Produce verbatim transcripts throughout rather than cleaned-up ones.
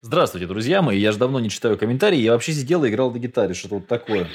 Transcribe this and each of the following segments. Здравствуйте, друзья мои. Я же давно не читаю комментарии. Я вообще сидел и играл на гитаре. Что-то вот такое.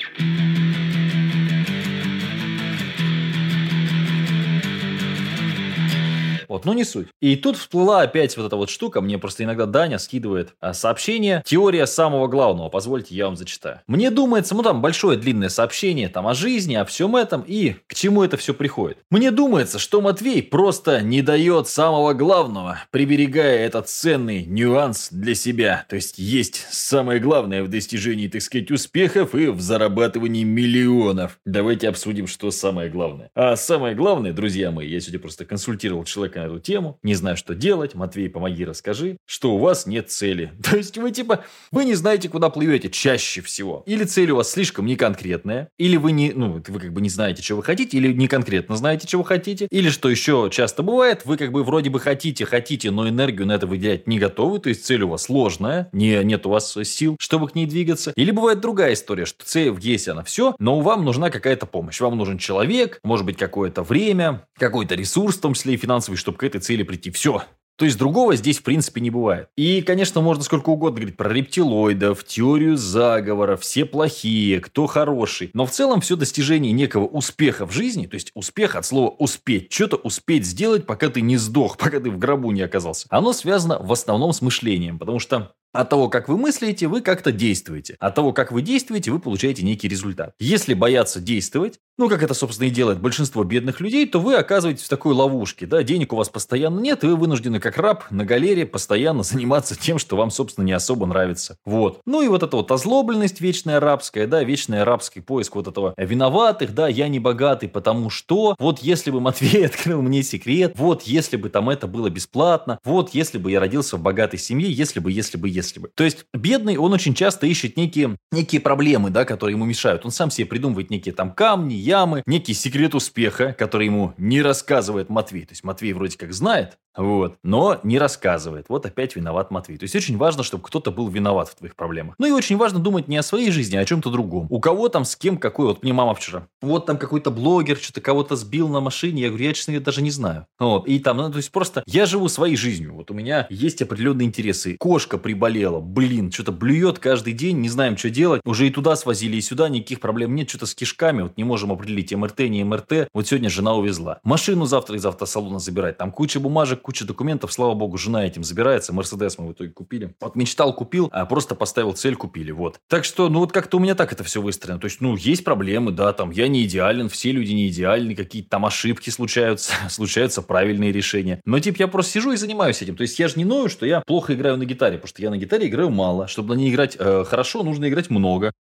Вот, ну не суть. И тут всплыла опять вот эта вот штука. Мне просто иногда Даня скидывает сообщение. Теория самого главного. Позвольте, я вам зачитаю. Мне думается, ну там большое длинное сообщение там о жизни, о всем этом и к чему это все приходит. Мне думается, что Матвей просто не дает самого главного, приберегая этот ценный нюанс для себя. То есть есть самое главное в достижении, так сказать, успехов и в зарабатывании миллионов. Давайте обсудим, что самое главное. А самое главное, друзья мои, я сегодня просто консультировал человека на эту тему, не знаю, что делать, Матвей, помоги, расскажи, что у вас нет цели. То есть вы типа, вы не знаете, куда плывете чаще всего. Или цель у вас слишком неконкретная, или вы не, ну, вы как бы не знаете, чего вы хотите, или не конкретно знаете, чего хотите, или что еще часто бывает, вы как бы вроде бы хотите, хотите, но энергию на это выделять не готовы, то есть цель у вас сложная, не, нет у вас сил, чтобы к ней двигаться. Или бывает другая история, что цель есть, она все, но вам нужна какая-то помощь, вам нужен человек, может быть, какое-то время, какой-то ресурс, в том числе и финансовый, чтобы к этой цели прийти. Все. То есть, другого здесь, в принципе, не бывает. И, конечно, можно сколько угодно говорить про рептилоидов, теорию заговора, все плохие, кто хороший. Но в целом все достижение некого успеха в жизни, то есть, успех от слова «успеть», что-то успеть сделать, пока ты не сдох, пока ты в гробу не оказался, оно связано в основном с мышлением, потому что от того, как вы мыслите, вы как-то действуете. От того, как вы действуете, вы получаете некий результат. Если бояться действовать, ну, как это, собственно, и делает большинство бедных людей, то вы оказываетесь в такой ловушке, да, денег у вас постоянно нет, и вы вынуждены, как раб, на галере постоянно заниматься тем, что вам, собственно, не особо нравится. Вот. Ну, и вот эта вот озлобленность вечная рабская, да, вечный арабский поиск вот этого виноватых, да, я не богатый, потому что, вот если бы Матвей открыл мне секрет, вот если бы там это было бесплатно, вот если бы я родился в богатой семье, если бы, если бы, если бы. Если бы. То есть, бедный, он очень часто ищет некие, некие проблемы, да, которые ему мешают. Он сам себе придумывает некие там камни, ямы, некий секрет успеха, который ему не рассказывает Матвей. То есть, Матвей вроде как знает, вот, но не рассказывает. Вот опять виноват Матвей. То есть, очень важно, чтобы кто-то был виноват в твоих проблемах. Ну и очень важно думать не о своей жизни, а о чем-то другом. У кого там, с кем, какой. Вот мне мама вчера. Вот там какой-то блогер что-то кого-то сбил на машине. Я говорю, я, честно говоря, даже не знаю. Вот. И там, ну, то есть, просто я живу своей жизнью. Вот у меня есть определенные интересы. Кошка приболела. Блин, что-то блюет каждый день, не знаем, что делать. Уже и туда свозили, и сюда, никаких проблем нет. Что-то с кишками, вот не можем определить эм эр тэ, не эм эр тэ. Вот сегодня жена увезла. Машину завтра из автосалона забирать. Там куча бумажек, куча документов. Слава богу, жена этим забирается. Мерседес мы в итоге купили. Вот мечтал, купил, а просто поставил цель, купили. Вот. Так что, ну вот как-то у меня так это все выстроено. То есть, ну, есть проблемы, да, там, я не идеален, все люди не идеальны, какие-то там ошибки случаются, случаются правильные решения. Но, типа, я просто сижу и занимаюсь этим. То есть, я же не ною, что я плохо играю на гитаре, потому что я на гитаре играю мало. Чтобы на ней играть э, хорошо, нужно играть много.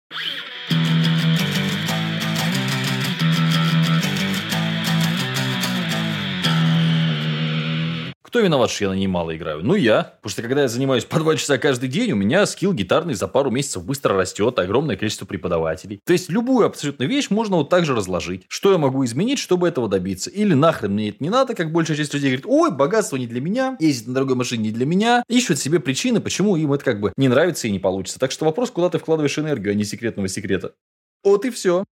Кто виноват, что я на ней мало играю? Ну, я. Потому что, когда я занимаюсь по два часа каждый день, у меня скилл гитарный за пару месяцев быстро растет, огромное количество преподавателей. То есть, любую абсолютно вещь можно вот так же разложить. Что я могу изменить, чтобы этого добиться? Или нахрен мне это не надо, как большая часть людей говорит, ой, богатство не для меня, ездить на дорогой машине не для меня, ищут себе причины, почему им это как бы не нравится и не получится. Так что вопрос, куда ты вкладываешь энергию, а не секретного секрета. Вот и все.